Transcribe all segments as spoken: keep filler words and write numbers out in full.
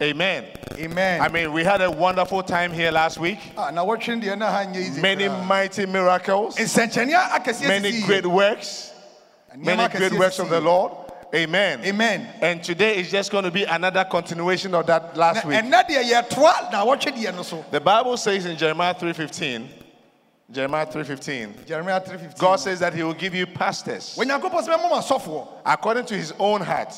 Amen. Amen. I mean, we had a wonderful time here last week. Many mighty miracles. Many great works. Many great works of the Lord. Amen. Amen. And today is just going to be another continuation of that last week. The Bible says in Jeremiah three fifteen, Jeremiah three fifteen, Jeremiah three fifteen, God says that he will give you pastors according to his own heart,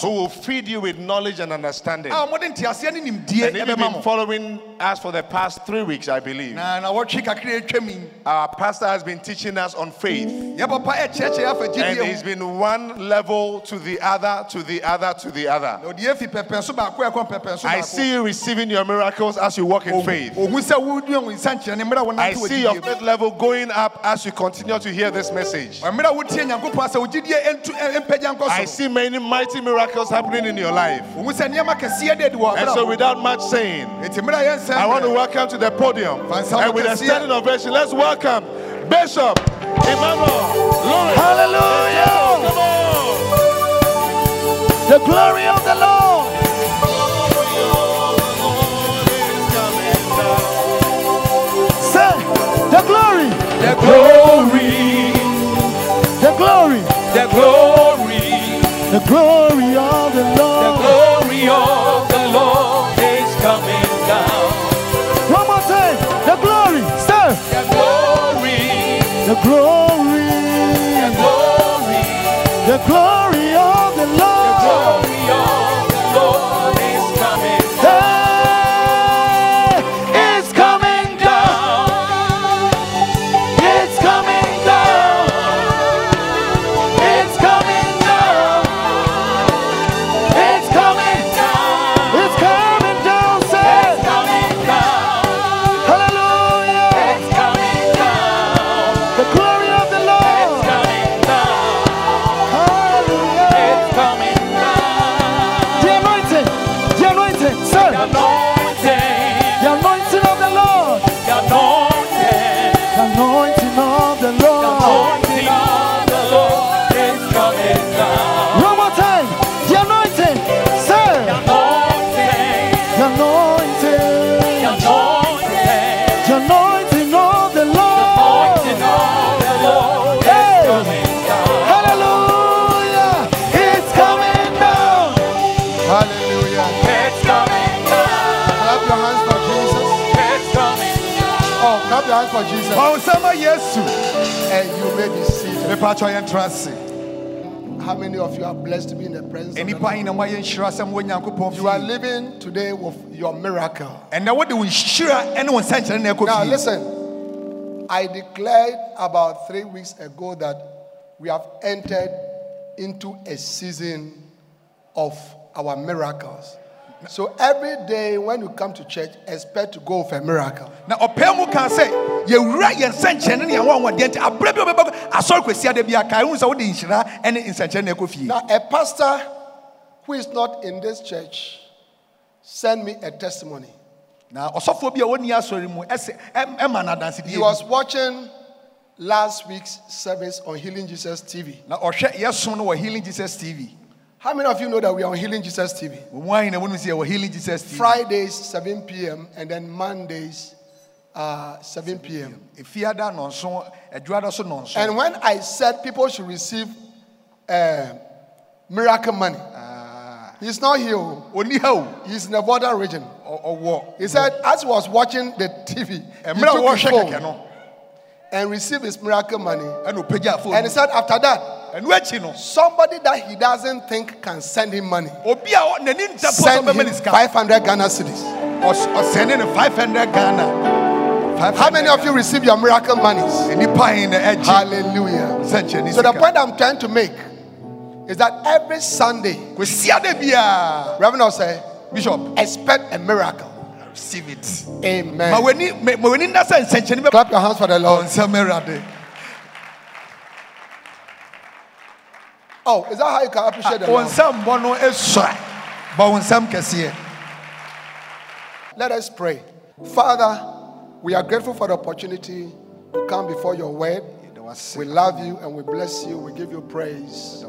who will feed you with knowledge and understanding. And you've been following us for the past three weeks, I believe. Our pastor has been teaching us on faith, and he's been one level to the other, to the other, to the other. I see you receiving your miracles as you walk in faith. I see your faith level going up as you continue to hear this message. I see many mighty miracles happening in your life. And so without much saying, I want to welcome to the podium, and with a standing ovation, let's welcome Bishop Emmanuel Louis. Hallelujah! Come on. The glory of the Lord. The glory, the glory, the glory, the glory, the glory of the Lord, the glory of the Lord is coming down. One more time, the glory, sir, the glory, the glory, the glory, the glory of the Lord, the glory of the Lord is coming down. For Jesus. And you may be seated. How many of you are blessed to be in the presence of God? You are living today with your miracle. Now listen, I declared about three weeks ago that we have entered into a season of our miracles. So every day when you come to church, expect to go for a miracle. Now, Opemu can say, "You right and send Cheney and one one dent. I pray people I saw Christian be a Kairun Saudi Inshira and in Saint Cheney Kofi." Now, a pastor who is not in this church sent me a testimony. Now, Osophobia one year sorry mo. He was watching last week's service on Healing Jesus T V. Now, Oshe yes soon we Healing Jesus T V. How many of you know that we are on Healing Jesus T V? Healing Jesus T V. Fridays, seven p.m. and then Mondays, uh, seven p.m. And when I said people should receive uh, miracle money, He's not here. Only how he's in the border region or, or war. He said, as he was watching the T V, he took his phone and received his miracle money. And he said, after that, somebody that he doesn't think can send him money, send him five hundred Ghana cedis. Or, or sending five hundred Ghana. How many of you receive your miracle monies? Hallelujah. So the point I'm trying to make is that every Sunday, Reverend say, Bishop, expect a miracle. Receive it. Amen. Clap your hands for the Lord. Oh, is that how you can appreciate the Lord? Let us pray. Father, we are grateful for the opportunity to come before your word. We love you and we bless you. We give you praise.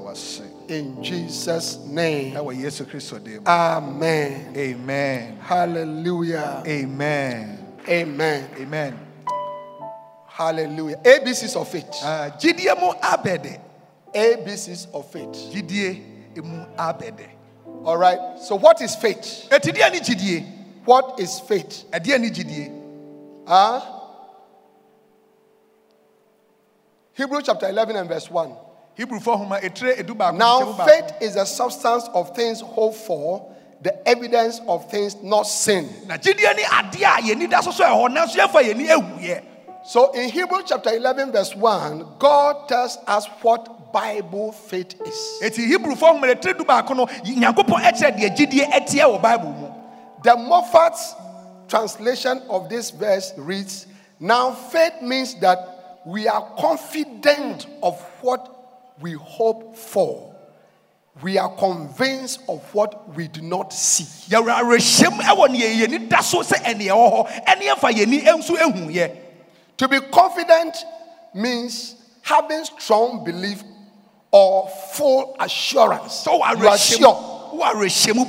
In Jesus' name. Amen. Amen. Hallelujah. Amen. Amen. Amen. Hallelujah. A B Cs of faith. A B Cs of faith. All right. So what is faith? What is faith? Uh, Hebrews chapter eleven and verse one. Now faith is the substance of things hoped for, the evidence of things not seen. So in Hebrews chapter eleven verse one, God tells us what Bible faith is. The Moffat's translation of this verse reads, now faith means that we are confident of what we hope for. We are convinced of what we do not see. To be confident means having strong belief or full assurance. You are sure.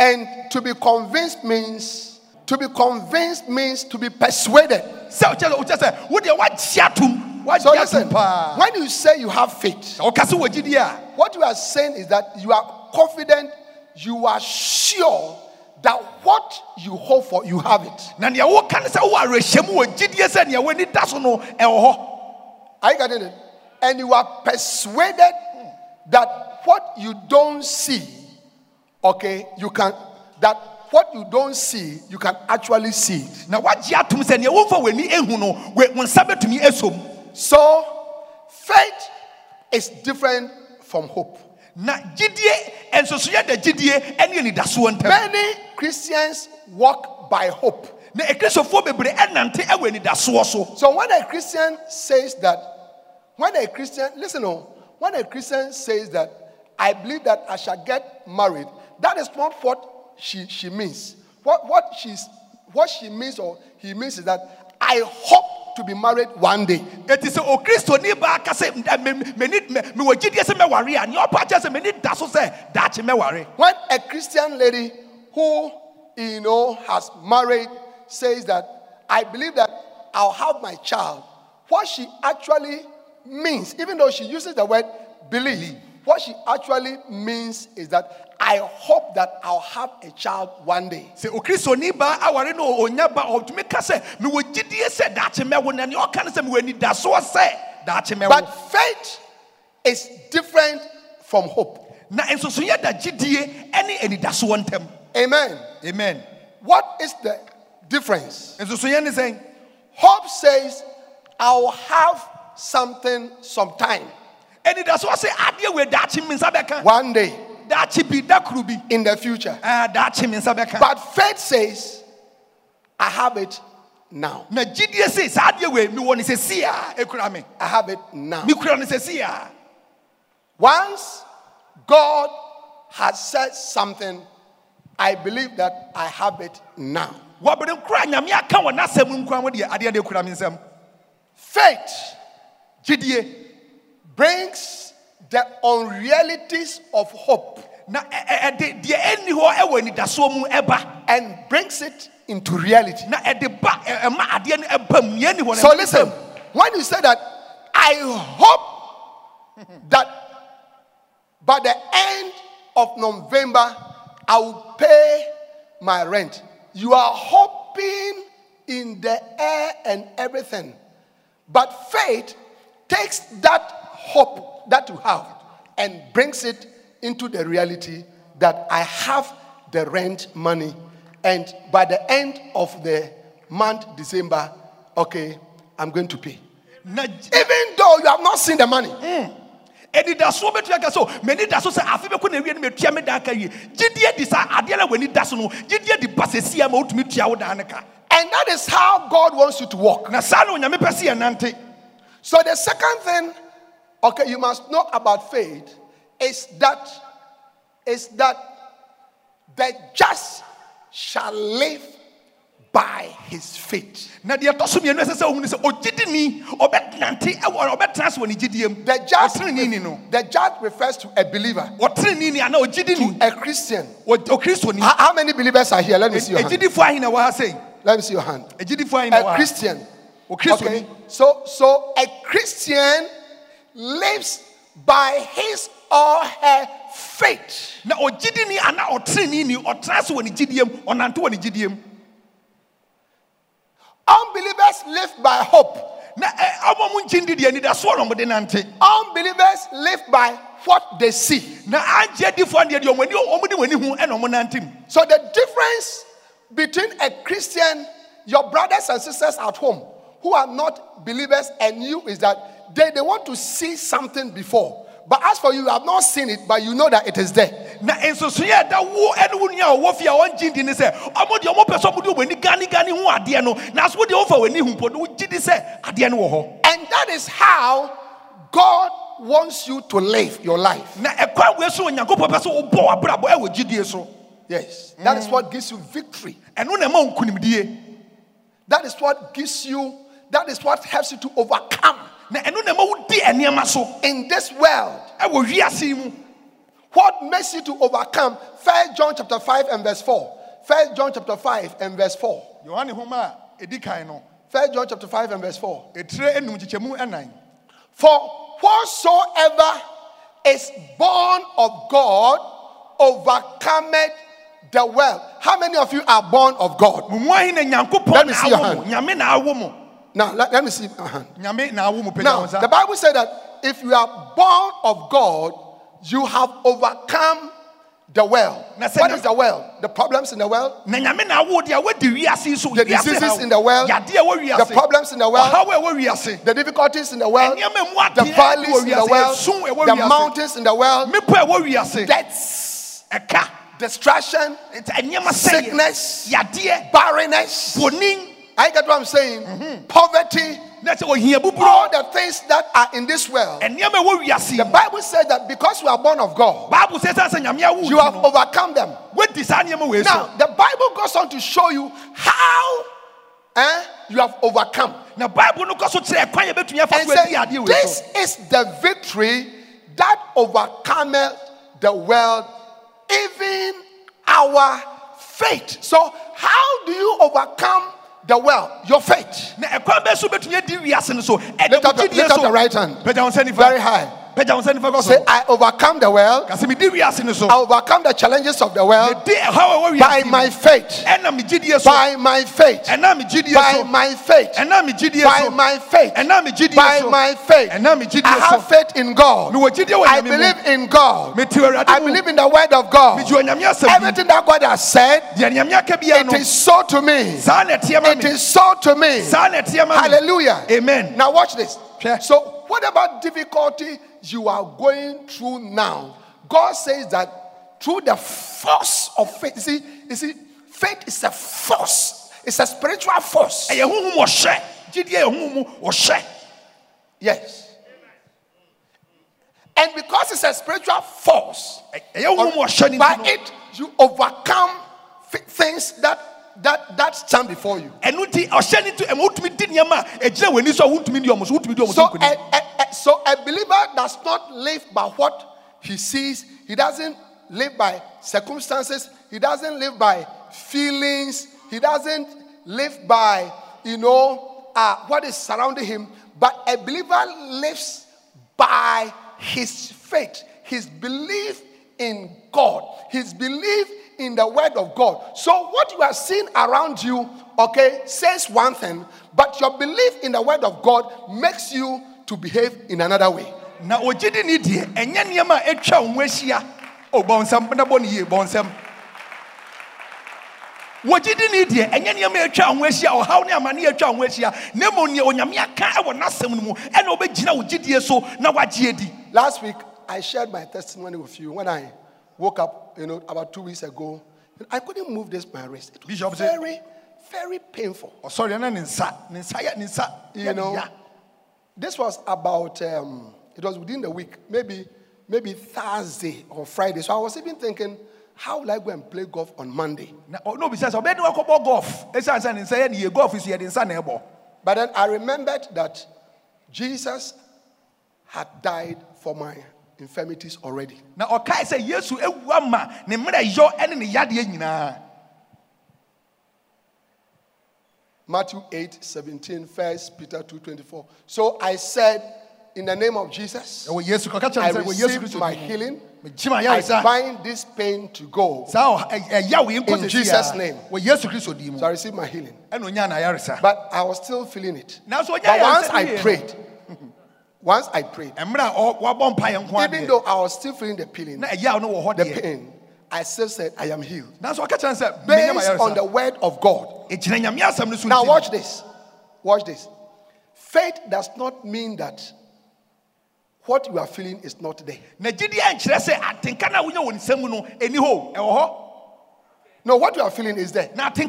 And to be convinced means, to be convinced means to be persuaded. So listen, when you say you have faith, what you are saying is that you are confident, you are sure that what you hope for, you have it. Are you getting it? And you are persuaded that what you don't see, okay, you can, that what you don't see, you can actually see it. So, faith is different from hope. Many Christians walk by hope. So when a Christian says that, when a Christian, listen on, when a Christian says that, I believe that I shall get married, that is not what she, she means. What, what, she's, what she means or he means is that I hope to be married one day. When a Christian lady who, you know, has married says that I believe that I'll have my child, what she actually means, even though she uses the word believe, what she actually means is that I hope that I'll have a child one day. But faith is different from hope. Amen. Amen. What is the difference? Hope says I'll have something sometime. One day. That could be in the future. But faith says, I have it now. I have it now. Once God has said something, I believe that I have it now. Faith brings the unrealities of hope and brings it into reality. So listen, when you say that, I hope that by the end of November, I will pay my rent. You are hoping in the air and everything. But faith takes that hope that you have and brings it into the reality that I have the rent money. And by the end of the month, December, okay, I'm going to pay. Even though you have not seen the money. Mm. And that is how God wants you to walk. So the second thing, okay, you must know about faith is that is that the just shall live by his faith. The just, the just refers to a believer, to a Christian. How, how many believers are here? Let me see your hand. Let me see your hand. A Christian. Okay. So, so a Christian lives by his or her faith. Unbelievers live by hope. Unbelievers live by what they see. So the difference between a Christian, your brothers and sisters at home, who are not believers, and you is that they, they want to see something before. But as for you, you have not seen it, but you know that it is there. And that is how God wants you to live your life. Yes. That mm. is what gives you victory. That is what gives you, that is what helps you to overcome. In this world, what makes you to overcome? First John chapter five and verse four. First John chapter five and verse four. First John chapter five and verse four. For whatsoever is born of God overcometh the world. How many of you are born of God? Let me see your hand. Now, let, let me see. Uh-huh. Now, the Bible said that if you are born of God, you have overcome the world. What is the world? The problems in the world? The diseases in the world? The problems in the world? The difficulties in the world? The valleys in the world? The mountains in the world? Deaths. Destruction. Sickness. Barrenness. I get what I'm saying. Mm-hmm. Poverty, all the things that are in this world. The Bible says that because we are born of God, you have overcome them. Now, the Bible goes on to show you how eh, you have overcome. And says, this is the victory that overcometh the world, even our faith. So, how do you overcome the world? Your faith. Lift up the, lift up the right hand. Very high. Say, I overcome the world. I overcome the challenges of the world by my faith. By my faith. By my faith. By my faith. By my faith. By my faith. I have faith in God. I believe in God. I believe in the word of God. Everything that God has said, it is so to me. It is so to me. Hallelujah. Amen. Now watch this. So whatever difficulty you are going through now, God says that through the force of faith. You see, you see, faith is a force. It's a spiritual force. Yes. And because it's a spiritual force, by it you overcome things that That that stand before you. So a, a, a, so a believer does not live by what he sees. He doesn't live by circumstances. He doesn't live by feelings. He doesn't live by, you know, uh, what is surrounding him. But a believer lives by his faith, his belief in God. His belief in the word of God. So what you are seeing around you, okay, says one thing, but your belief in the word of God makes you to behave in another way. Na ojidi ni die enye niema etwa onwehia obonsam na bo ni obonsam. Ojidi ni die enye niema etwa onwehia ohaw ne amane etwa onwehia nemo ni onyame aka e wonasem no mu e na obegina ojidi so na wagye di. Last week I shared my testimony with you when I woke up, you know, about two weeks ago. I couldn't move this my wrist. It was Bishop very, said, very painful. Oh, sorry, I ninsa. You know, this was about. Um, It was within the week, maybe maybe Thursday or Friday. So I was even thinking, how will I go and play golf on Monday? No, because I didn't go golf. Golf is here in San Diego. But then I remembered that Jesus had died for my infirmities already. Now, okay, say yes, you ma ne mera yo ene ne yade nyina. Matthew eight seventeen, First Peter two twenty-four. So I said, in the name of Jesus, I receive my healing. I bind this pain to go in Jesus' name. So I received my healing. But I was still feeling it. But once I prayed, once I prayed, even though I was still feeling the pain, the pain, I still said, I am healed. Based on the word of God. Now watch this. Watch this. Faith does not mean that what you are feeling is not there. No, what you are feeling is there. So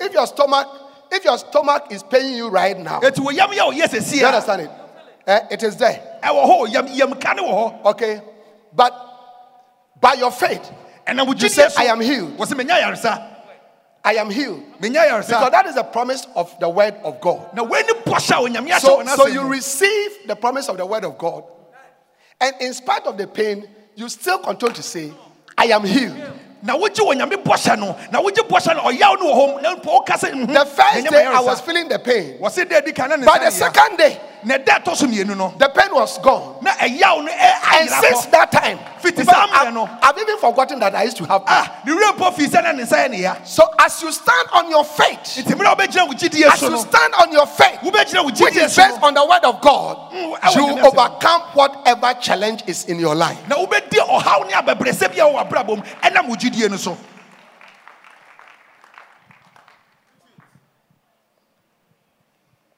if your stomach, if your stomach is paying you right now, you understand it? Uh, it is there. Okay, but by your faith, you say, I am healed. I am healed. Because that is the promise of the word of God. So, so you receive the promise of the word of God. And in spite of the pain, you still continue to say, I am healed. The first day I was feeling the pain. By the second day, the pain was gone. And since that time, I've, I've even forgotten that I used to have pain. So as you stand on your faith, as you stand on your faith, which is based on the word of God, you overcome whatever challenge is in your life.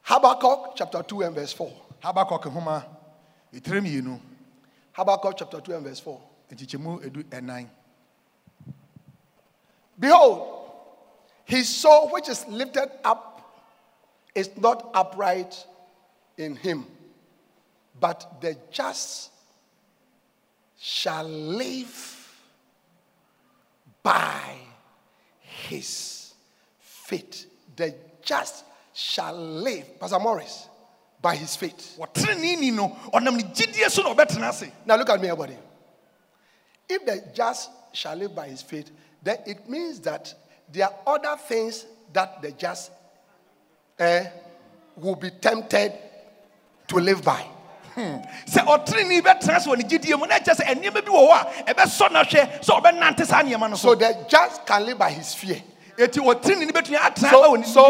Habakkuk chapter two and verse four. Habakkuk homa itremi yenu. Habakkuk chapter two and verse four. Behold, his soul which is lifted up is not upright in him, but the just shall live by his faith. The just shall live, Pastor Morris, by his faith. Now look at me, everybody. If the just shall live by his faith, then it means that there are other things that the just eh, will be tempted to live by. Hmm. So the just can live by his fear. So, so,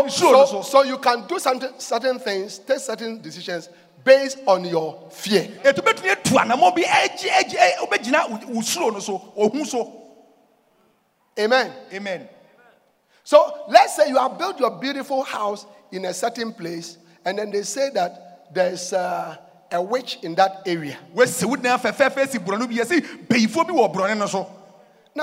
so, so you can do some, certain things, take certain decisions based on your fear. Amen. Amen. So let's say you have built your beautiful house in a certain place, and then they say that there's uh, a witch in that area.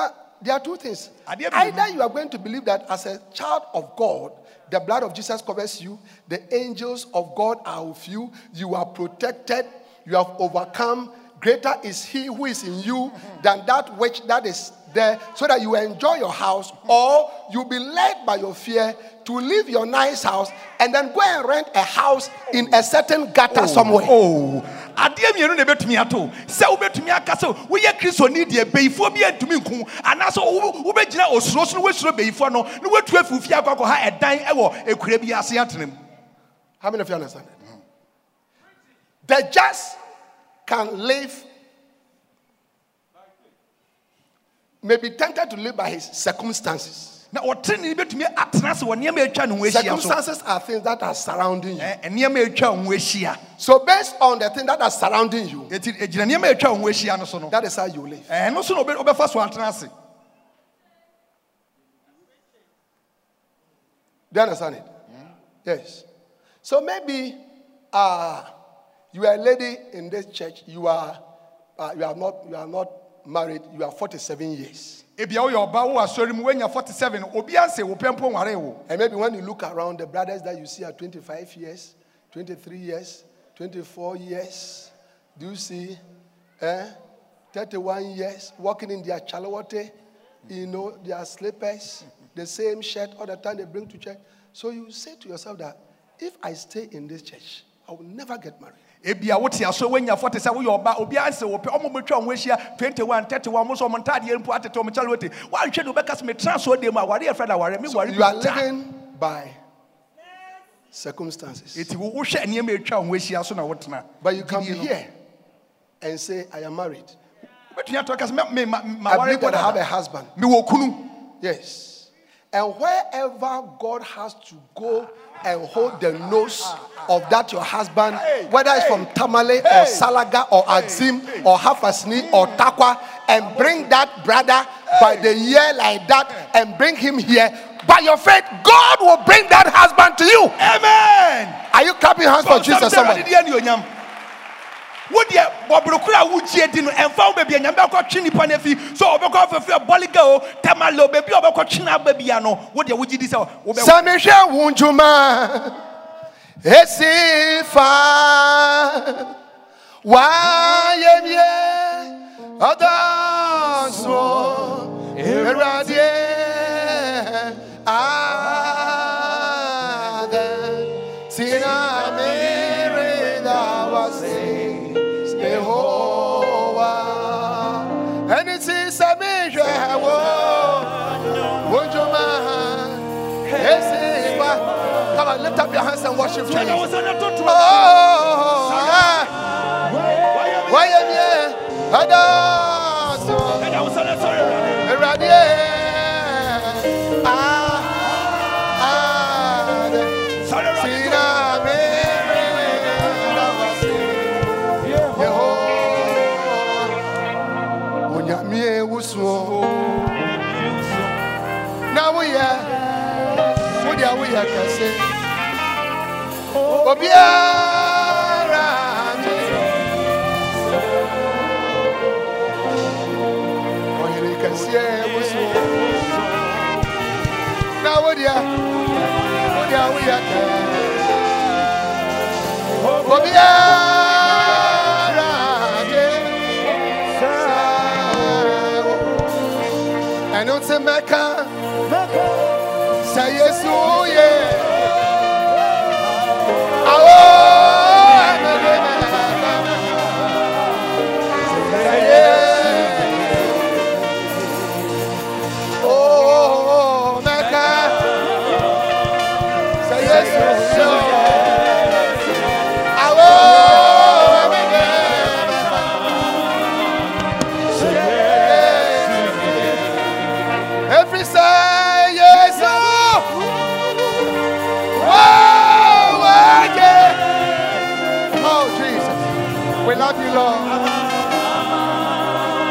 Now, there are two things. Either you are going to believe that as a child of God, the blood of Jesus covers you, the angels of God are with you, you are protected, you have overcome. Greater is he who is in you than that which that is there, so that you enjoy your house, or you'll be led by your fear to leave your nice house and then go and rent a house in a certain gutter oh, somewhere. Oh. How many of you understand that? Mm-hmm. The just can live may be tempted to live by his circumstances. Circumstances are things that are surrounding you. So based on the things that are surrounding you, that is how you live. Do you understand it? Yeah. Yes. So maybe uh, you are a lady in this church. You are uh, you are not you are not married. You are forty-seven years. And maybe when you look around, the brothers that you see are twenty-five years, twenty-three years, twenty-four years. Do you see? Eh? thirty-one years, walking in their chalowote. You know, their slippers, the same shirt all the time they bring to church. So you say to yourself that if I stay in this church, I will never get married. So you are living by circumstances. But you can be here and say, I am married. I believe that I have a husband. Yes. And wherever God has to go and hold the nose of that your husband, whether it's from Tamale or Salaga or Azim or Hafasni or Takwa, and bring that brother by the ear like that and bring him here, by your faith, God will bring that husband to you. Amen. Are you clapping hands for Jesus, somebody? Samisha Wunjuma Esifa Wayemye Adanso Eradie Aden Tina Meri Dawase come on, lift up your hands and worship Jesus. Oh, now we are, what are we are can say? Now what are we are can say? Mecca, Mecca, say yes, oh yeah. Oh, oh, Mecca, say yes, oh yeah. We love you, Lord.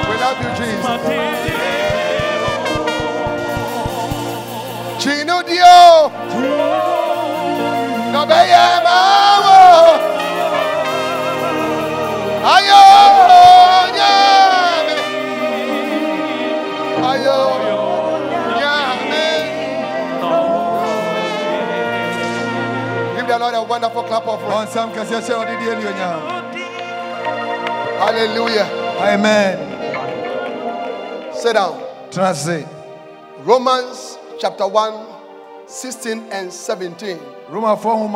We love you, Jesus. Chino Dio. No bella mamo. Ayo. Ayo. Give the Lord a wonderful clap of praise. Hallelujah. Amen. Sit down. Translate. Romans chapter one, sixteen and seventeen. Roma four,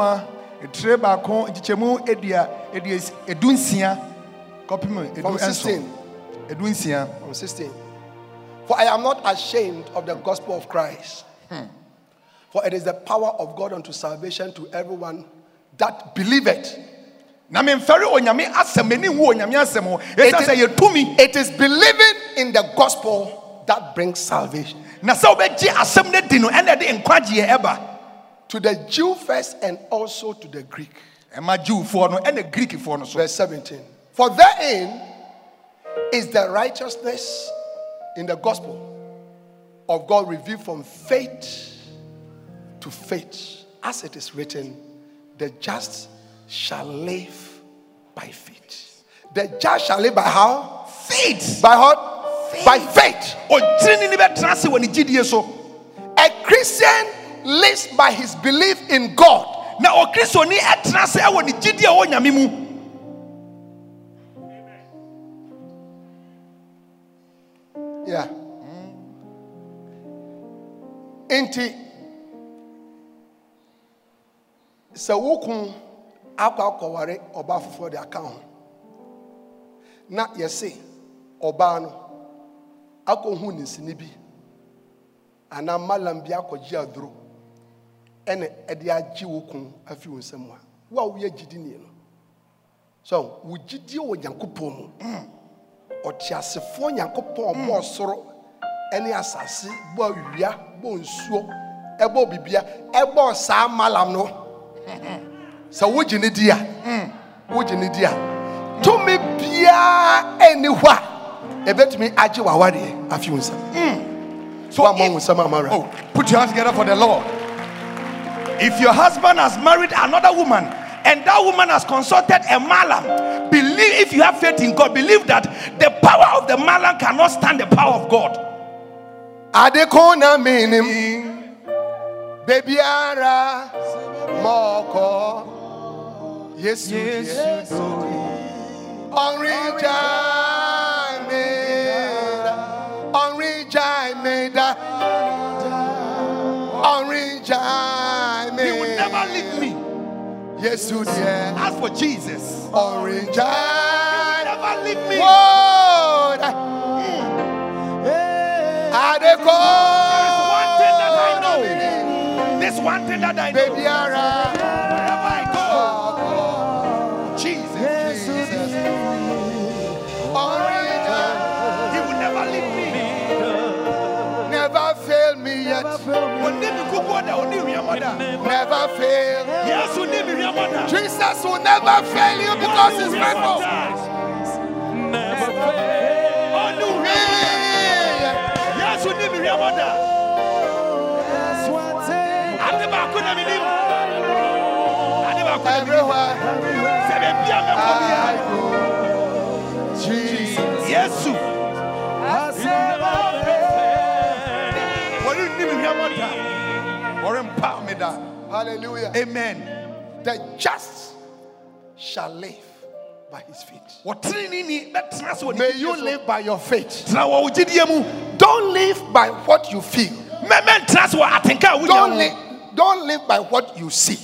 Treba con Chemu Edia Edis Eduncia. Copy me. From sixteen. Eduncia. From sixteen. For I am not ashamed of the gospel of Christ. Hmm. For it is the power of God unto salvation to everyone that believeth. It is, it is believing in the gospel that brings salvation. To the Jew first and also to the Greek. Verse seventeen. For therein is the righteousness in the gospel of God revealed from faith to faith. As it is written, the just shall live by faith. The just shall live by how? Faith. By what? Faith. By faith. A Christian lives by his belief in God. Yeah. Inti so wukun akwa kware oba for the account na yesi oba no akohu nisini bi ana malambia akoji adro ene ede agi wukun afi wonsam a wa wo yagidi ne no so wo gidi wo yakopom otiasefo yakopom mo soro ene asase bo awia bo nsuo ebo bibia ebo saa malam no so woji ne dia woji ne dia to me bia anywhere ebetumi agi wawade afiunsa so among sama amara. Oh, put your hands together for the Lord. If your husband has married another woman and that woman has consulted a malam, believe, if you have faith in God, believe that the power of the malam cannot stand the power of God. Adekona meaning Bebiara Moko Yes, yes, Henri Jaimeda, Henri Jaimeda, Henri Jaimeda. He will never leave me. Yes, you dear. As for Jesus, Henri Jaimeda, he will never leave me. There is one thing that I know. There's one thing that I know. Wherever I go, Jesus, Jesus, He will never leave me. Never fail me yet. Never fail. Jesus will never fail you because He's faithful. Never fail. Everywhere I go, Jesus, yes, I say, or empower me that. Hallelujah. Amen. The just shall live by his faith. May you live by your faith. Don't live by what you feel. Don't live, don't live by what you see.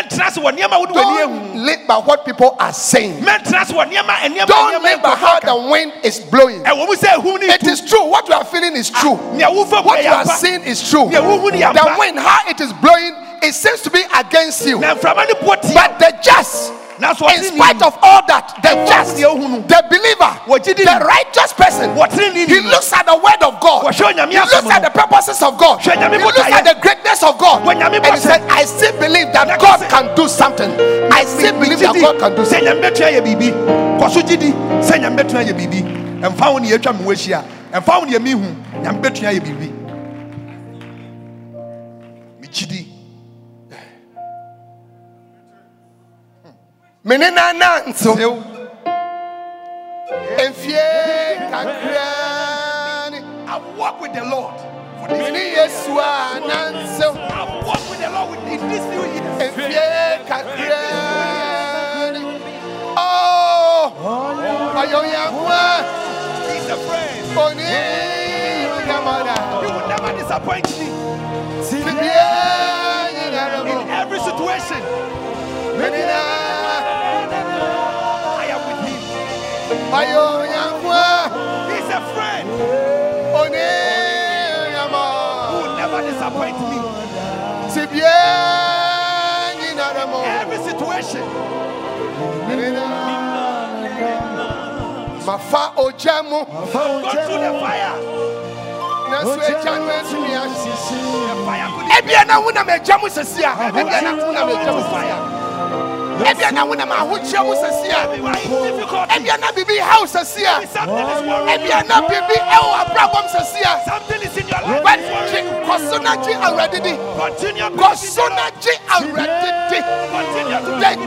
Don't live by what people are saying. Don't live by how the wind is blowing. It is true. What you are feeling is true. What you are seeing is true. The wind, how it is blowing, it seems to be against you. But the just, in spite of all that, the just, the believer, the righteous person, he looks at the word of God, he looks at the purposes of God, he looks at the greatness of God, and he said, I still believe that God can do something. I still believe that God can do something. Menina nanso I walk with the Lord. Meni Yesua nanso I walk with the Lord in this new year. Oh, Ayoyakwa. He's a friend. You will never disappoint me. In every situation. He's a friend who will never disappoint me. Every situation. Go through the fire. The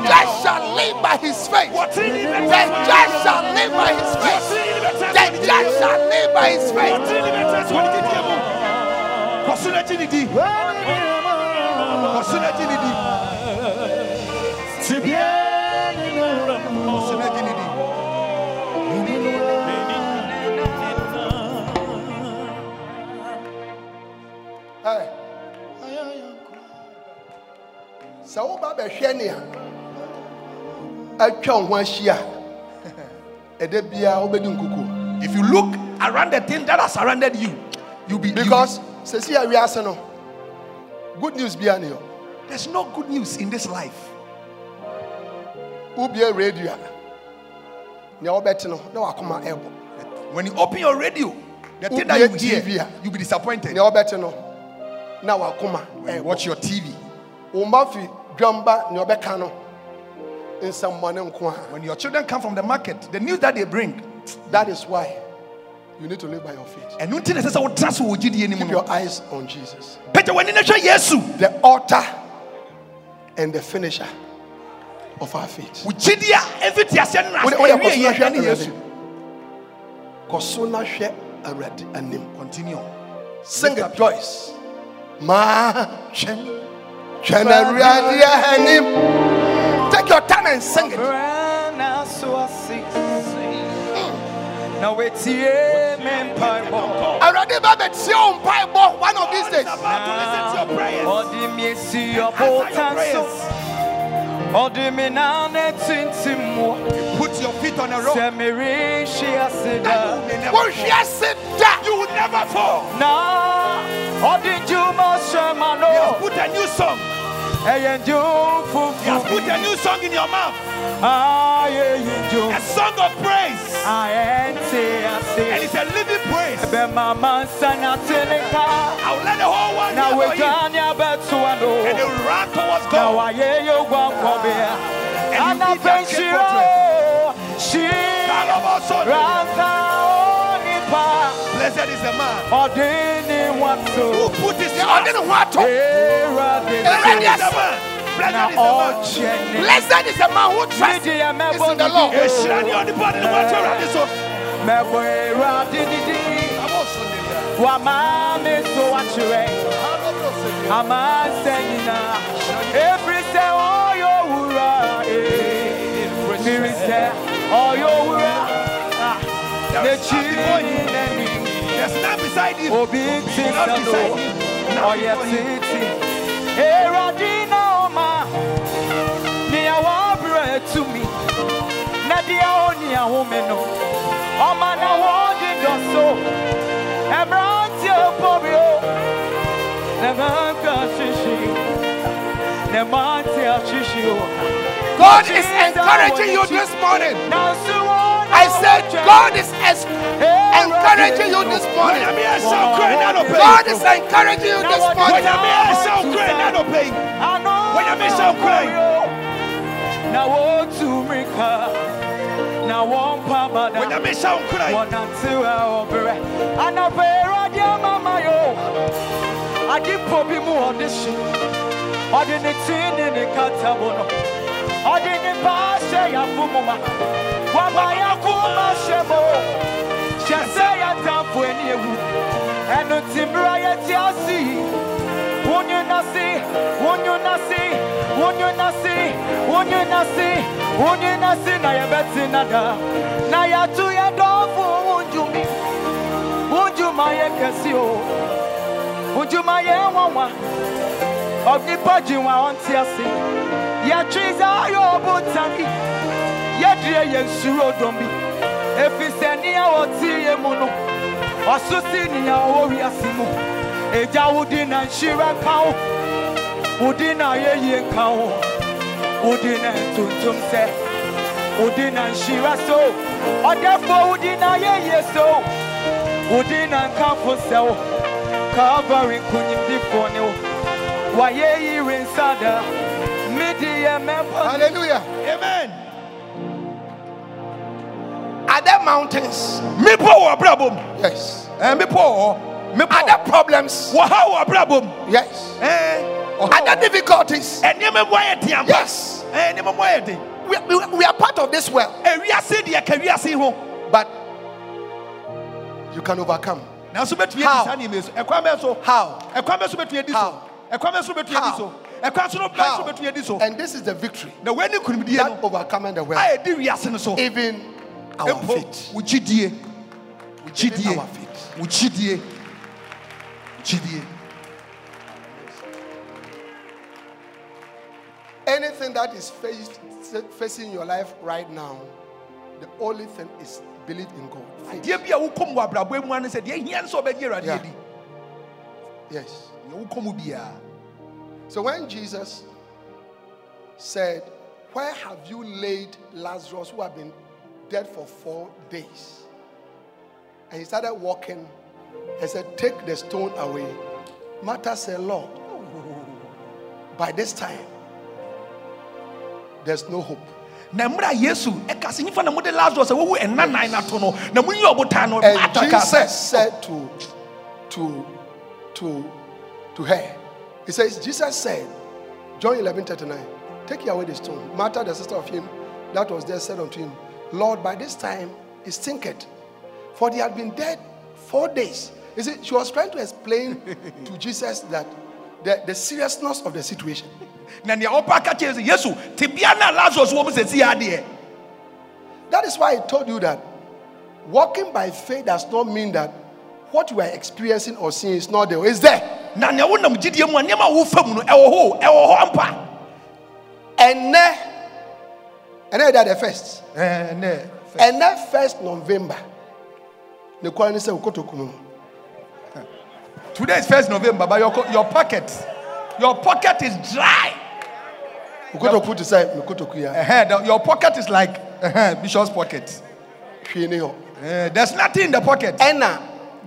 just shall live by his faith. The just shall live by his faith. The just shall live by his faith. So Baba Shania, I can't wash ya. If you look around the thing that has surrounded you, you be because Cecilia we are saying good news behind you. There's no good news in this life. Open your radio. When you open your radio, the thing that you hear, you be disappointed. Now I watch your T V. When your children come from the market, the news that they bring, that is why you need to live by your faith. And keep your eyes on Jesus, the author and the finisher of our faith. Continue. Sing a choice. Take your time and sing it. Now it's one of these days. Put your feet on the road. You will never fall. Oh, did you must man? Oh, put a new song. Hey, and you put a new song in your mouth. Ah, yeah, a song of praise. I and it's a living praise. Mama, I'll let the whole world now we're done. Yeah, but and you run towards God. Now I hear you one for me. And I think she she blessed is the man. Who put his hand in what? Blessed is the man. Blessed is the man who trusts in the Lord. Every stand beside you. Oh, big sister, no. Oh, yes, it's it. Hey, Radina, Oma. Nia wabra to me. Nadia, Onia, Omeno. Oma, na wadi, doso. Ebrantia, Pobio. Nemanka, Shishi. Nemantia, Shishi. God is encouraging you this morning. Now, so I said, God is encouraging you this morning. God is encouraging you this morning. Now, I so Calvary hallelujah. Amen. Are there mountains? Me poor problem. Yes. And me poor. Are there problems? Wow, problem. Yes. Are there difficulties? Yes. We, we, we are part of this world. But you can overcome. How? How? How? How? How? And this is the victory that overcoming the world. Even our faith. Even our faith. Anything that is faced, facing your life right now, the only thing is believe in God. Yeah. Yes. So when Jesus said, where have you laid Lazarus who had been dead for four days? And he started walking and said, take the stone away. Martha said, Lord, by this time, there's no hope. And Jesus said to, to, to, to her, he says, Jesus said, John eleven thirty-nine, take away the stone. Martha, the sister of him that was there, said unto him, Lord, by this time it stinketh, for they had been dead four days. You see, she was trying to explain to Jesus that the, the seriousness of the situation. That is why I told you that walking by faith does not mean that what you are experiencing or seeing is not there. It's there. And then, and then the first. And then first November. Today is first November, but your your pocket, your pocket is dry. Your, put aside, uh-huh, your pocket is like uh-huh, Bishop's pocket. Uh, there's nothing in the pocket. And uh,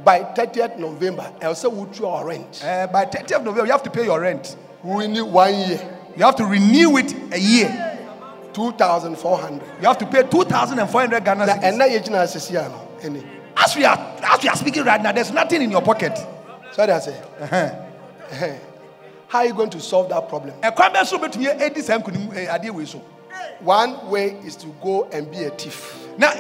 by thirtieth November, I also would you our rent. Uh, by thirtieth November, you have to pay your rent. Renew one year. You have to renew it a year. Two thousand four hundred. You have to pay two thousand and four hundred Ghana cedis. As we are as we are speaking right now, there's nothing in your pocket. So that's it. Uh-huh. Uh-huh. How are you going to solve that problem? One way is to go and be a thief. Yes.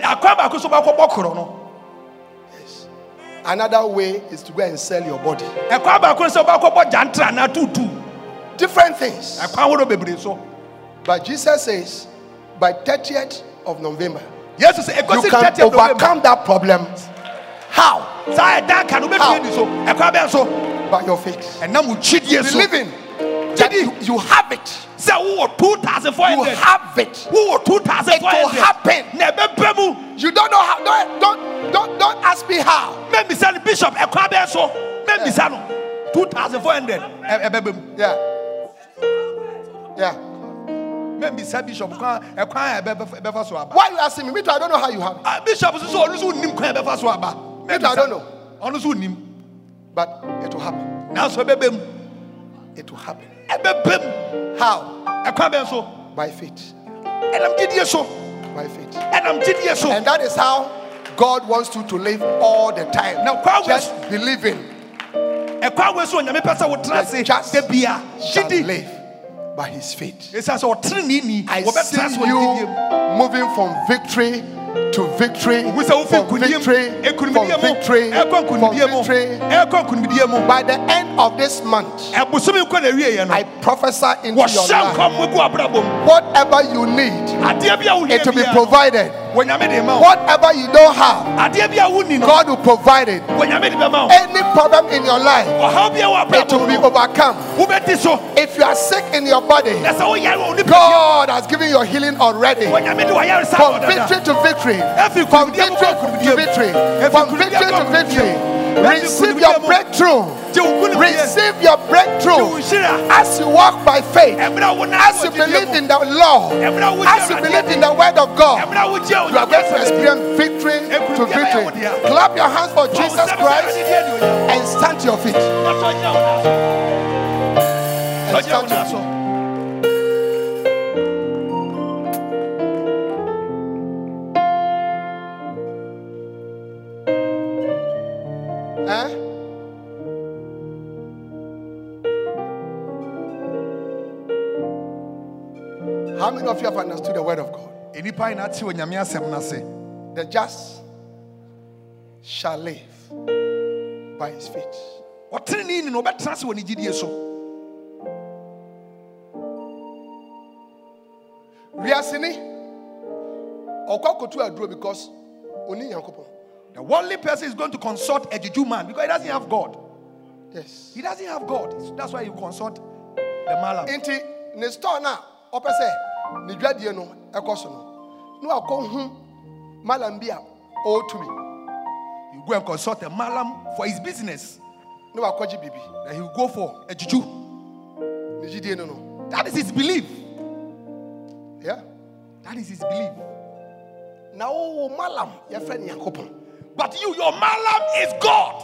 Another way is to go and sell your body. Different things. But Jesus says, by thirtieth of November, yes, you can overcome that problem. How? How? By your faith. And now we cheat you. Believing that you, you have it. You have it. It will happen. You don't know how. Don't, don't, don't, don't ask me how. Bishop two thousand four hundred. Yeah. Yeah. Why are you asking me? Me too, I don't know how you have it. Bishop is I don't know. But it will happen. Now, so it will happen. How? By faith. By faith. And that is how God wants you to live all the time. Now, just believing. Just live by His faith. I see you moving from victory to victory, from victory, from victory, from victory. By the end of this month, I prophesy into your life. Whatever you need, it will be provided. Whatever you don't have, God will provide it. Any problem in your life, it will be overcome. If you are sick in your body, God has given you healing already. From victory to victory. From victory to victory. From victory to victory. Receive your breakthrough. Receive your breakthrough. As you walk by faith, as you believe in the law, as you believe in the word of God, you are going to experience victory to victory. Clap your hands for Jesus Christ and and stand to your feet. And stand to your feet. How many of you have understood the word of God? The just shall live by his faith. Because the worldly person is going to consult a Jew man because he doesn't have God. Yes. He doesn't have God. That's why you consult the Malam. In the store now. You go and consult a Malam for his business. That he will go for a juju. That is his belief. Yeah? That is his belief. Now, Malam, your friend, but you, your Malam is God.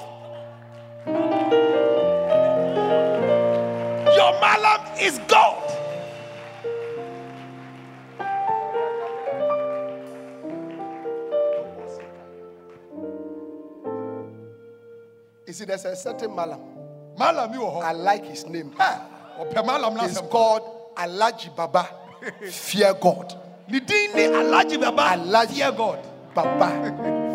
Your Malam is God. You see, there's a certain Malam. Malam, you I like his name. He's called Alaji Baba. Fear God. Alaji Baba. Fear God. Baba.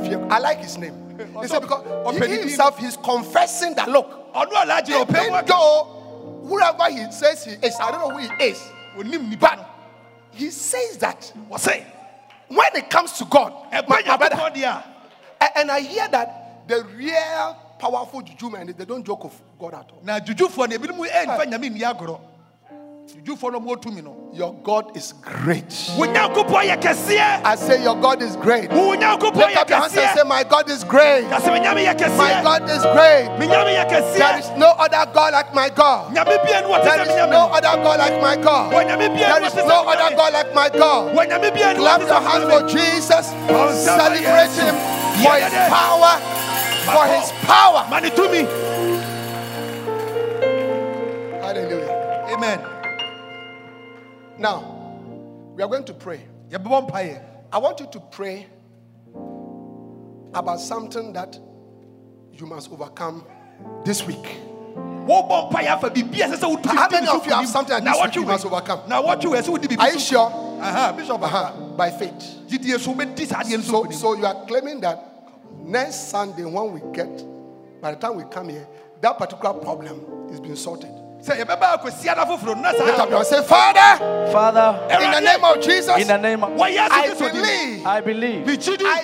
Fear. I like his name. He said because he himself, he's confessing that look. Even though whoever he says he is, I don't know who he is, but he says that. When it comes to God, my, my brother, and I hear that the real powerful juju men, they don't joke of God at all. Now juju for the bill end juju for no more to me. Your God is great. I say your God is great. Lift up your hands and say, my God is great. My God is great. There is no other God like my God. There is no other God like my God. There is no other God like my God. Clap your hands for Jesus. Celebrate him for his power. For his power. Money to me. Hallelujah. Amen. Now, we are going to pray. I want you to pray about something that you must overcome this week. How many of you have something that you must overcome? Are you sure? Uh-huh. Bishop, uh-huh. By faith. So, so you are claiming that next Sunday, when we get, by the time we come here, that particular problem is being sorted. Say, Father, Father, in the name of Jesus, in the name of I believe, I believe, I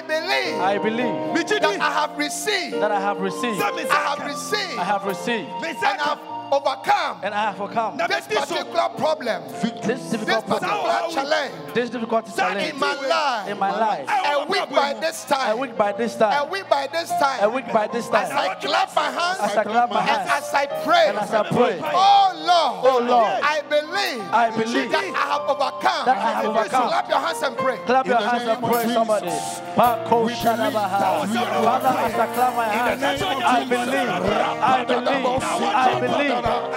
believe, I believe that I have received, that I have received, I have received, I have received, and I've overcome, and I have overcome this particular problem, this difficult problem, challenge, this difficult challenge in my life, in my life, a week by this time, a week by this time, a week by this time, a week by this time. As I clap my hands, as I clap my hands, as I pray, and as I pray, oh Lord, oh Lord, I believe, I believe that I have overcome, that I have overcome. Clap your hands and pray, clap your hands and pray, somebody. Father, as I clap my hands, I believe, I believe, I believe. I believe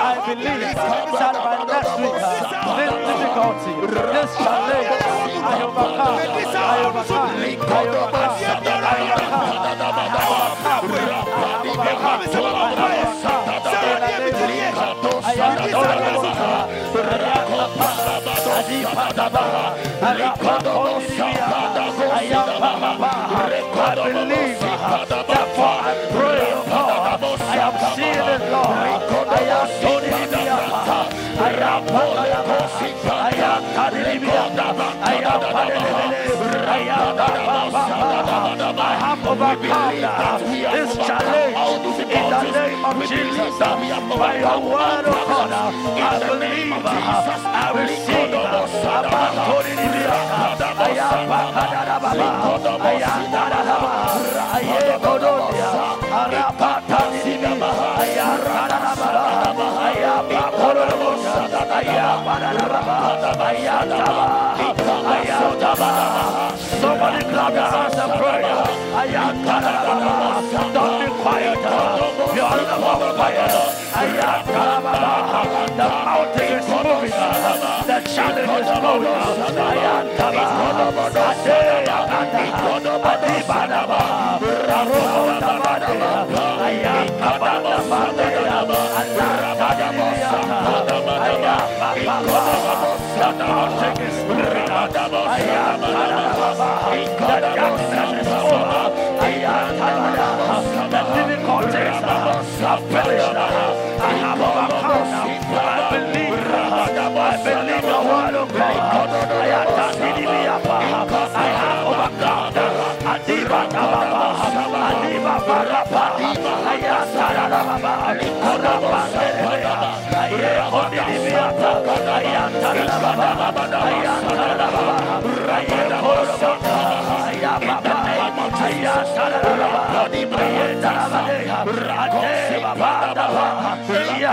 that by next week, this difficulty, this challenge, I overcome, I overcome, I overcome, I overcome, I I am I have overcome this challenge in the name of Jesus. By your word of honor, I believe, I receive. I Somebody clap to answer prayer. I am Don't be quiet. You are the fire. I am The mountain is moving. The challenge is moving. I am in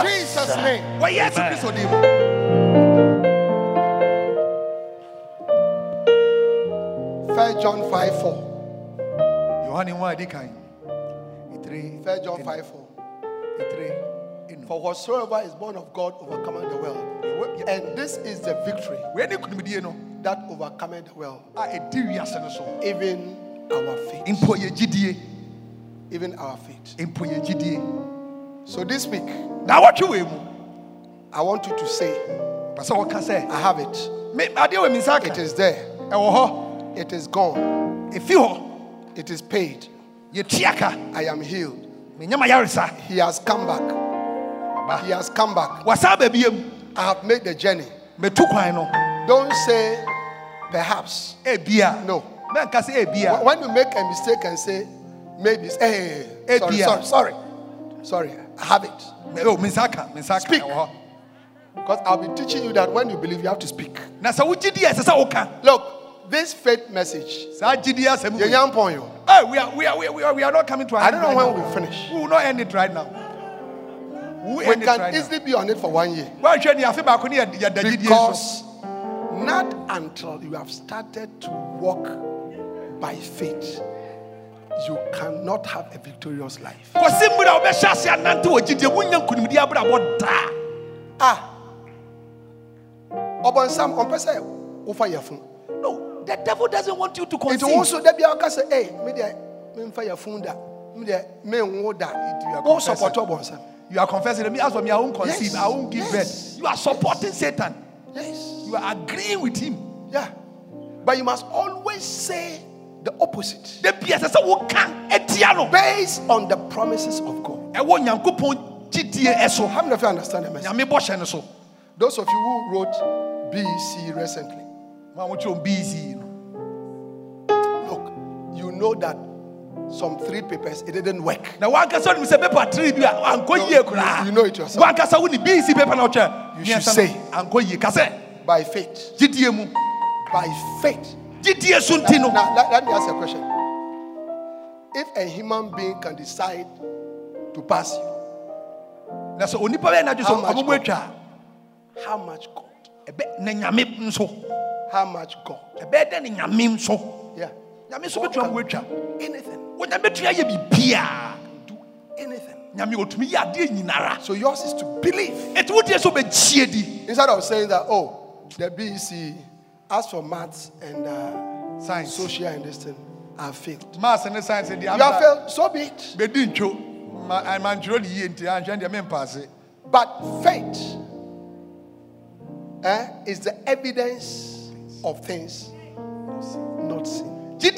Jesus' name. First John five four. First John five four. For whatsoever is born of God overcometh the world. And this is the victory that overcometh the world. Even our faith. Even our faith. So this week, I want you to say, I have it. It is there. It is gone. It is paid. I am healed. He has come back. He has come back. I have made the journey. Don't say perhaps. No. When you make a mistake and say maybe, hey, sorry, sorry, sorry, sorry, I have it. Speak. Because I'll be teaching you that when you believe, you have to speak. Look. This faith message. We are, we are, we are, we are not coming to an end. I don't know when we will finish. We will not end it right now. We can easily be on it for one year. Because not until you have started to walk by faith, you cannot have a victorious life. Ah. No. The devil doesn't want you to conceive. It also that be our case. Hey, me dey me fire phone da. Me dey me nwo da. Go support us. You are confessing. Me as for me, I won't conceive. I won't give birth. You are supporting yes. Satan. Yes. You are agreeing with him. Yeah. But you must always say the opposite. The P S S will come. Based on the promises of God. How many of you understand the message? Those of you who wrote B C recently. Busy. Look, you know that some three papers, it didn't work. Now, one person will say paper three, you know it yourself. One person will be paper. You should say by faith. By faith. Now, now, let me ask you a question. If a human being can decide to pass you, how much God? How much God? How much God? Yeah. God can do anything. Do anything. So yours is to believe. Instead of saying that, oh, the B E C, as for maths and uh, science, social and this thing, I failed. Maths and science, you have failed. So be it. But faith eh, is the evidence of things not seen. And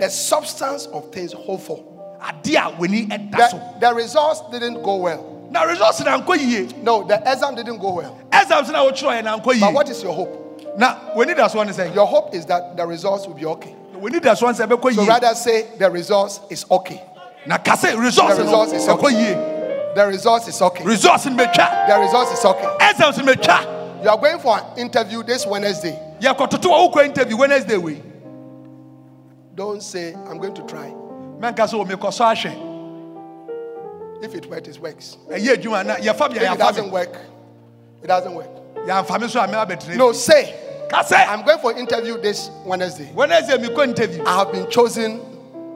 the substance of things hope for. The, the results didn't go well. No, the exam didn't go well. But what is your hope? Your hope is that the results will be okay. So rather say the results is okay. The results is okay. The results is okay. The results is okay. You are going for an interview this Wednesday. Don't say, I'm going to try. If it works, it works. If it doesn't work, it doesn't work. No, say, I'm going for interview this Wednesday. Wednesday, we go interview. I have been chosen.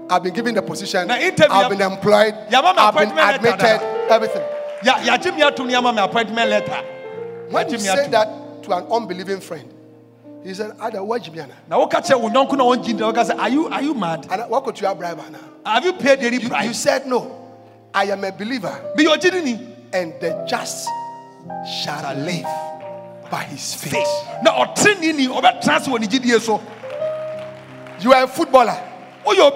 I've been given the position. Now, interview, I've been employed. I've been admitted. Everything. When you say that to an unbelieving friend, he said, "Ada, why Jimiana?" Now, Are you are you mad? And what could you bribe now? Have you paid any price? You said no. I am a believer. And the just shall live by his faith. Now, you are a footballer. You are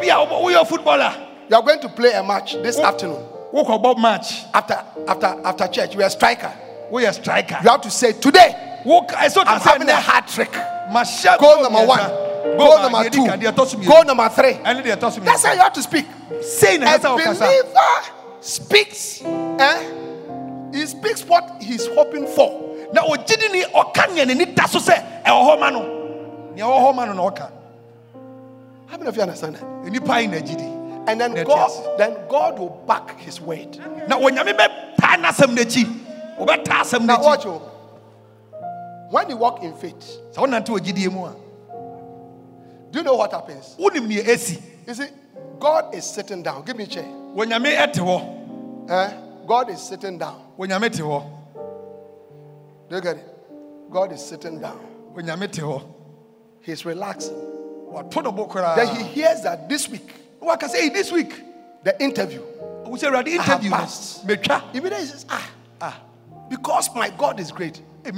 a footballer. You are going to play a match this afternoon. What about match? After after after church, you are a striker. We are a striker. You have to say today. I'm having a hat trick. Goal number one. Goal number two. Goal number three. That's how you have to speak. A believer speaks. Eh? He speaks what he's hoping for. How many of you understand that? And then God, then God will back his word. Now, watch you. When you walk in faith, do you know what happens? You see, God is sitting down. Give me a chair. Eh? God is sitting down. Do you get it? God is sitting down. He's relaxing. Then he hears that this week. What can say this week? The interview. We say the interview. Immediately says, ah, ah, because my God is great. You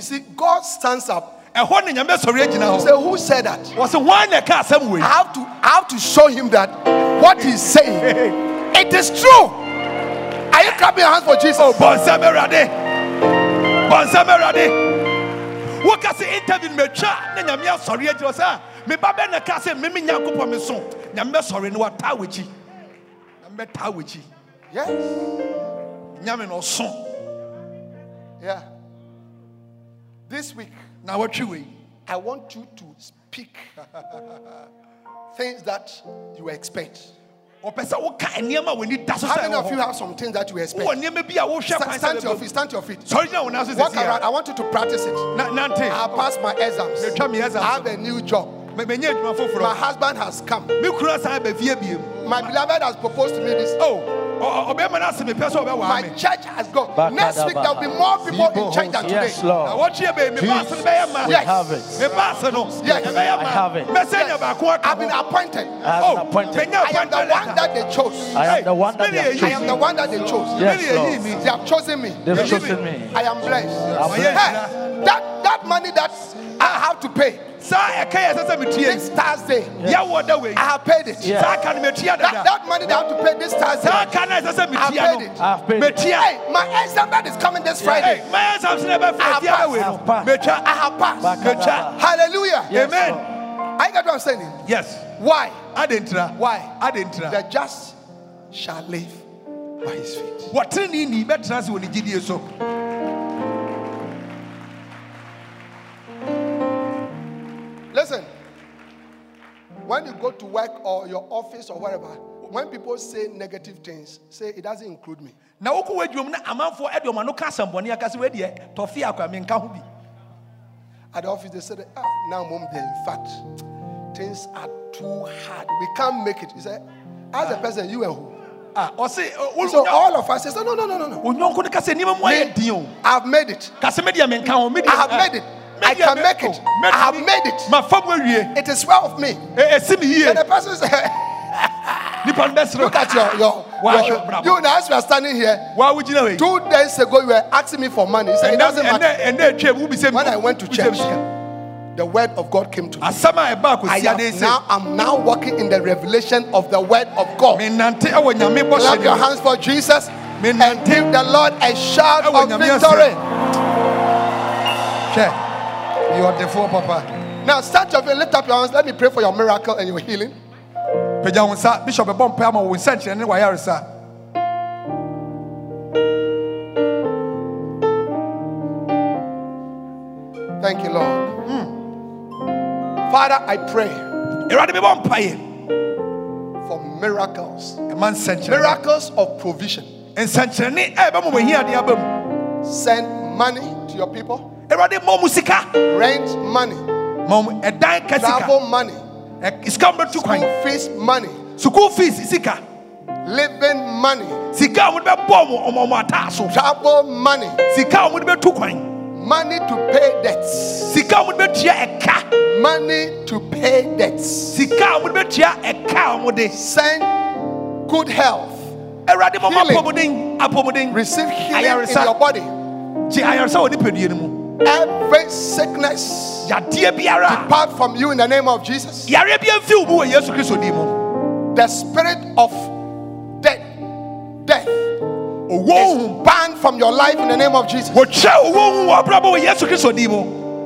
see, God stands up. And so who said that? I have to, I have to show him that what he's saying, it is true. Are you clapping your hands for Jesus? Oh, Bonsamerade, Bonsamerade. What can say interview me? Nanyamia sorry, Josa. Me babe na kase me me nyangu po me son. Nyamia sorry no ata wechi. Nyamia ta wechi. Yes. Nyamia no son. Yeah. This week. Now what you way? I want you to speak things that you expect. How many of you have some things that you expect? Stand, stand to your feet. Stand to your feet. Walk around. I want you to practice it. I passed my exams. I have a new job. My husband has come. My beloved has proposed to me this. Oh. My church has gone. Next week there will be more people in church than today. Yes, Lord. Yes. I have it. I've been appointed. I am the one that they chose. I am the one that they chose. I am the one that they chose. Yes, Lord. They have chosen me. They have chosen me. I am blessed. Hey, that, that money that I have to pay. This Thursday, yes. I have paid it. Yes. That, that money that I have to pay this Thursday, I have paid it. I have paid it. Hey, my exam that is coming this Friday, hey, my exam is never Friday. I have passed. I have passed. Hallelujah. Yes, amen. Lord. I got what I'm saying. Yes. Why? I didn't try. Why? I didn't try. The just shall live by his faith. What you need, better as you need so. Listen, when you go to work or your office or wherever, when people say negative things, say it doesn't include me. At the office, they said, ah, now, mom, they're in fact, things are too hard. We can't make it. You say, as a person, you and who? Ah, so all of us say, no, no, no, no, no. I've made it. I have made it. I can make it. I have made it. It is well of me. And the person says, look at your, your, your you know, as we are standing here, two days ago you were asking me for money. So it doesn't matter. When I went to church, the word of God came to me. I am now, I'm now walking in the revelation of the word of God. Clap your hands for Jesus and give the Lord a shout of victory. You are the fool, Papa. Now, start your feet, lift up your hands. Let me pray for your miracle and your healing. Bishop, thank you, Lord. Mm. Father, I pray for miracles. Miracles of provision. Send money to your people. Rent money. Travel money. School fees money. School fees living money. Travel money. Money to pay debts. Money to pay debts. Send good health. Healing. Receive healing in your body. Every sickness depart from you in the name of Jesus. The spirit of death, death. Is banned from your life in the name of Jesus.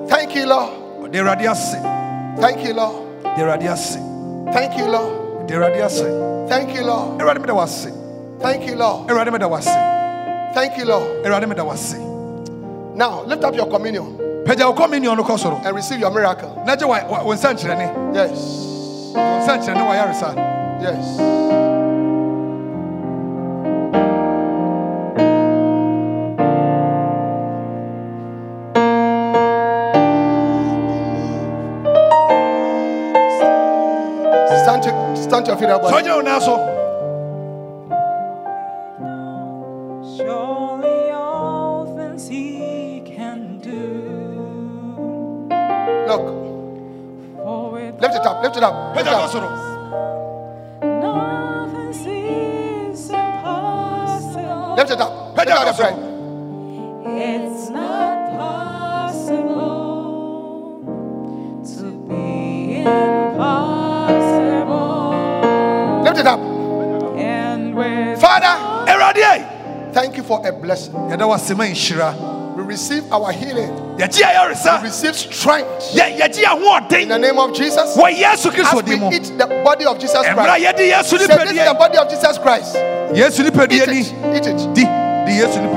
Thank you, Lord. Thank you, Lord. Thank you, Lord. Thank you, Lord. Thank you, Lord. Thank you, Lord. Now lift up your communion and receive your miracle. Yes. Yes. Stand to your feet, everybody. Surely all things he can do. Look. Lift it up, lift it up. Lift it up. Nothing is impossible. Lift it up. Lift out the bread. It's not possible to be impossible. Lift it up. And Father, thank you for a blessing. We receive our healing. We receive strength. In the name of Jesus. As we eat the body of Jesus Christ. This is the body of Jesus Christ. Eat it. Eat it.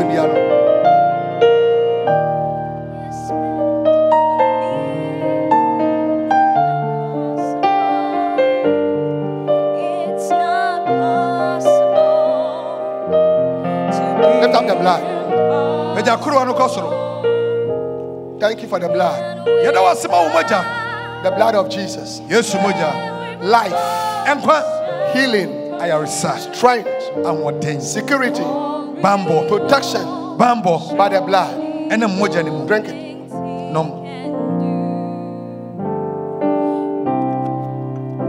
The blood. Thank you for the blood. The blood of Jesus. Life. Healing. Strength. Security. Protection. By the blood. Drink it.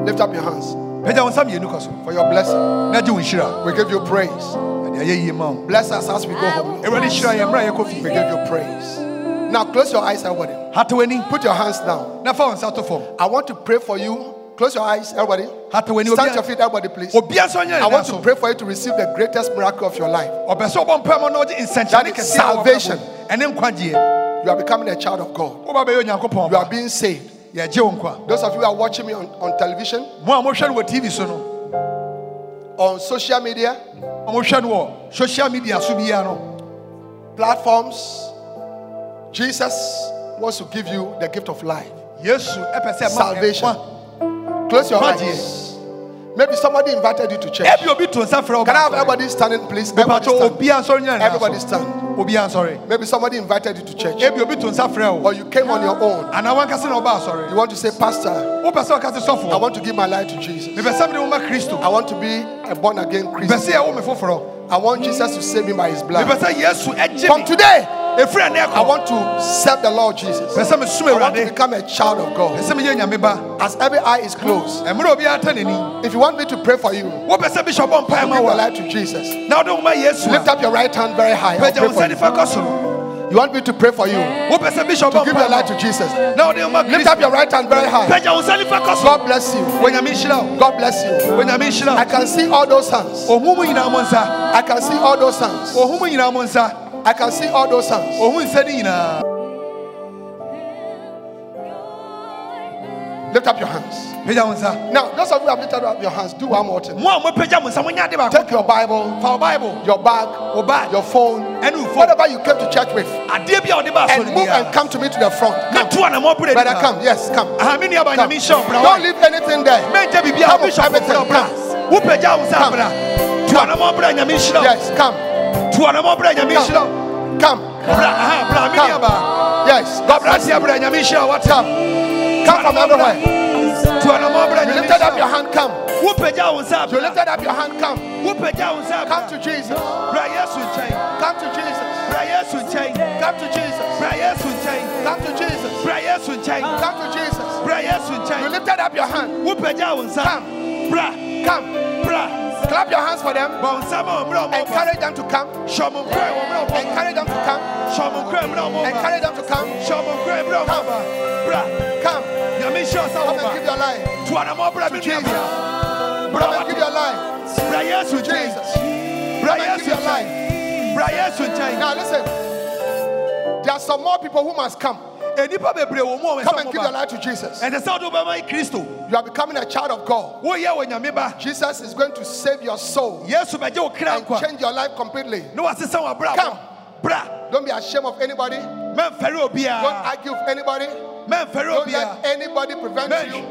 Lift up your hands for your blessing. We give you praise. Bless us as we go home. We give you praise. Now close your eyes, everybody. Put your hands down. I want to pray for you. Close your eyes, everybody. Stand your feet, everybody, please. I want to pray for you to receive the greatest miracle of your life. That is salvation. You are becoming a child of God. You are being saved. Those of you who are watching me on, on television, on social media, social media platforms, Jesus wants to give you the gift of life. Salvation. Close your eyes. Maybe somebody invited you to church. Can I have everybody standing, please? Everybody stand. Everybody stand. Maybe somebody invited you to church. Or you came on your own. You want to say, Pastor, I want to give my life to Jesus. I want to be a born again Christian. I want Jesus to save me by his blood. From today, I want to serve the Lord Jesus. I want to become a child of God. As every eye is closed, if you want me to pray for you, give your life to Jesus. Lift up your right hand very high. I'll pray for you. You want me to pray for you, to give your life to Jesus. Lift up your right hand very high. God bless you. God bless you. I can see all those hands. I can see all those hands. I can see all those hands. Lift up your hands. Now, those of you who have lifted up your hands, do one more thing. Take your Bible, Bible, your bag, your phone, and whatever you came to church with, and move and come to me to the front. Come. Brother, come. Yes, come. come. Don't leave anything there. Come. Come. Come. Yes, come. Come. Come. Come. Yes. God bless you, brother. What's up? Come from everywhere. You lifted up your hand. Come. You lifted up your hand. Come. Come to Jesus. Come to Jesus. Prayers will change. Come to Jesus. Prayers will change. Come to Jesus. Prayers will change. Come to Jesus. Prayers will change. You lifted up your hand. Come. Come. Clap your hands for them. Encourage them to come. Encourage them to come. Encourage them to come. Come. Come. Come and give your life to Jesus. Come and give your life. Prayers to Jesus. Prayers to your life. Now listen, there are some more people who must come. Come and give your life to Jesus. You are becoming a child of God. Jesus is going to save your soul and change your life completely. Come. Don't be ashamed of anybody. Don't argue with anybody. Don't let anybody prevent you.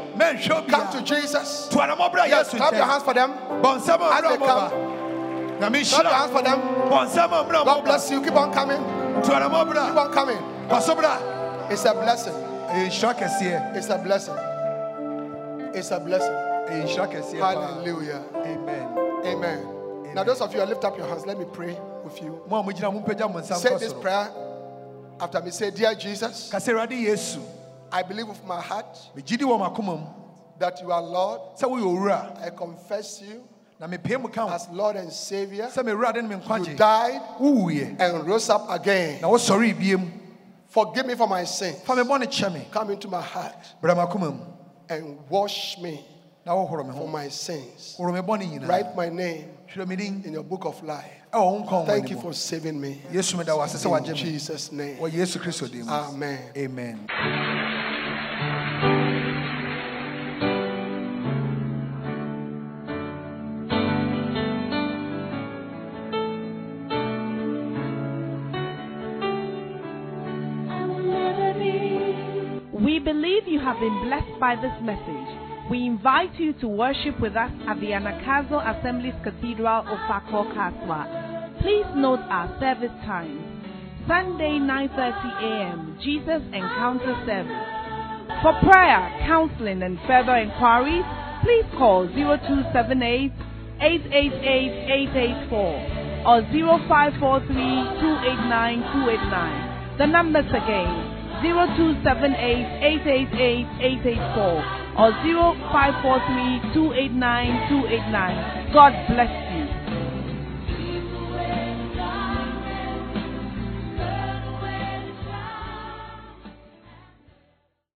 Come to Jesus. Yes, clap your hands for them as they come. God for them. God bless you. Keep on coming. Keep on coming. It's a blessing. It's a blessing. It's a blessing. Hallelujah. Amen. Amen. Amen. Now, those of you who lift up your hands, let me pray with you. Say this prayer after me. Say, Dear Jesus, I believe with my heart that you are Lord. I confess you as Lord and Savior. You died and rose up again. Forgive me for my sins. Come into my heart and wash me for my sins. Write my name in your book of life. Thank you for saving me. In Jesus' name. Amen. Amen. Have been blessed by this message. We invite you to worship with us at the Anacazo Assemblies Cathedral of Fakor Kaswa. Please note our service times: Sunday nine thirty a.m. Jesus Encounter Service. For prayer, counseling, and further inquiries, please call zero two seven eight, eight eight eight, eight eight four or zero five four three, two eight nine, two eight nine. The numbers again: zero two seven eight, eight eight eight, eight eight four or zero five four three, two eight nine, two eight nine. God bless you.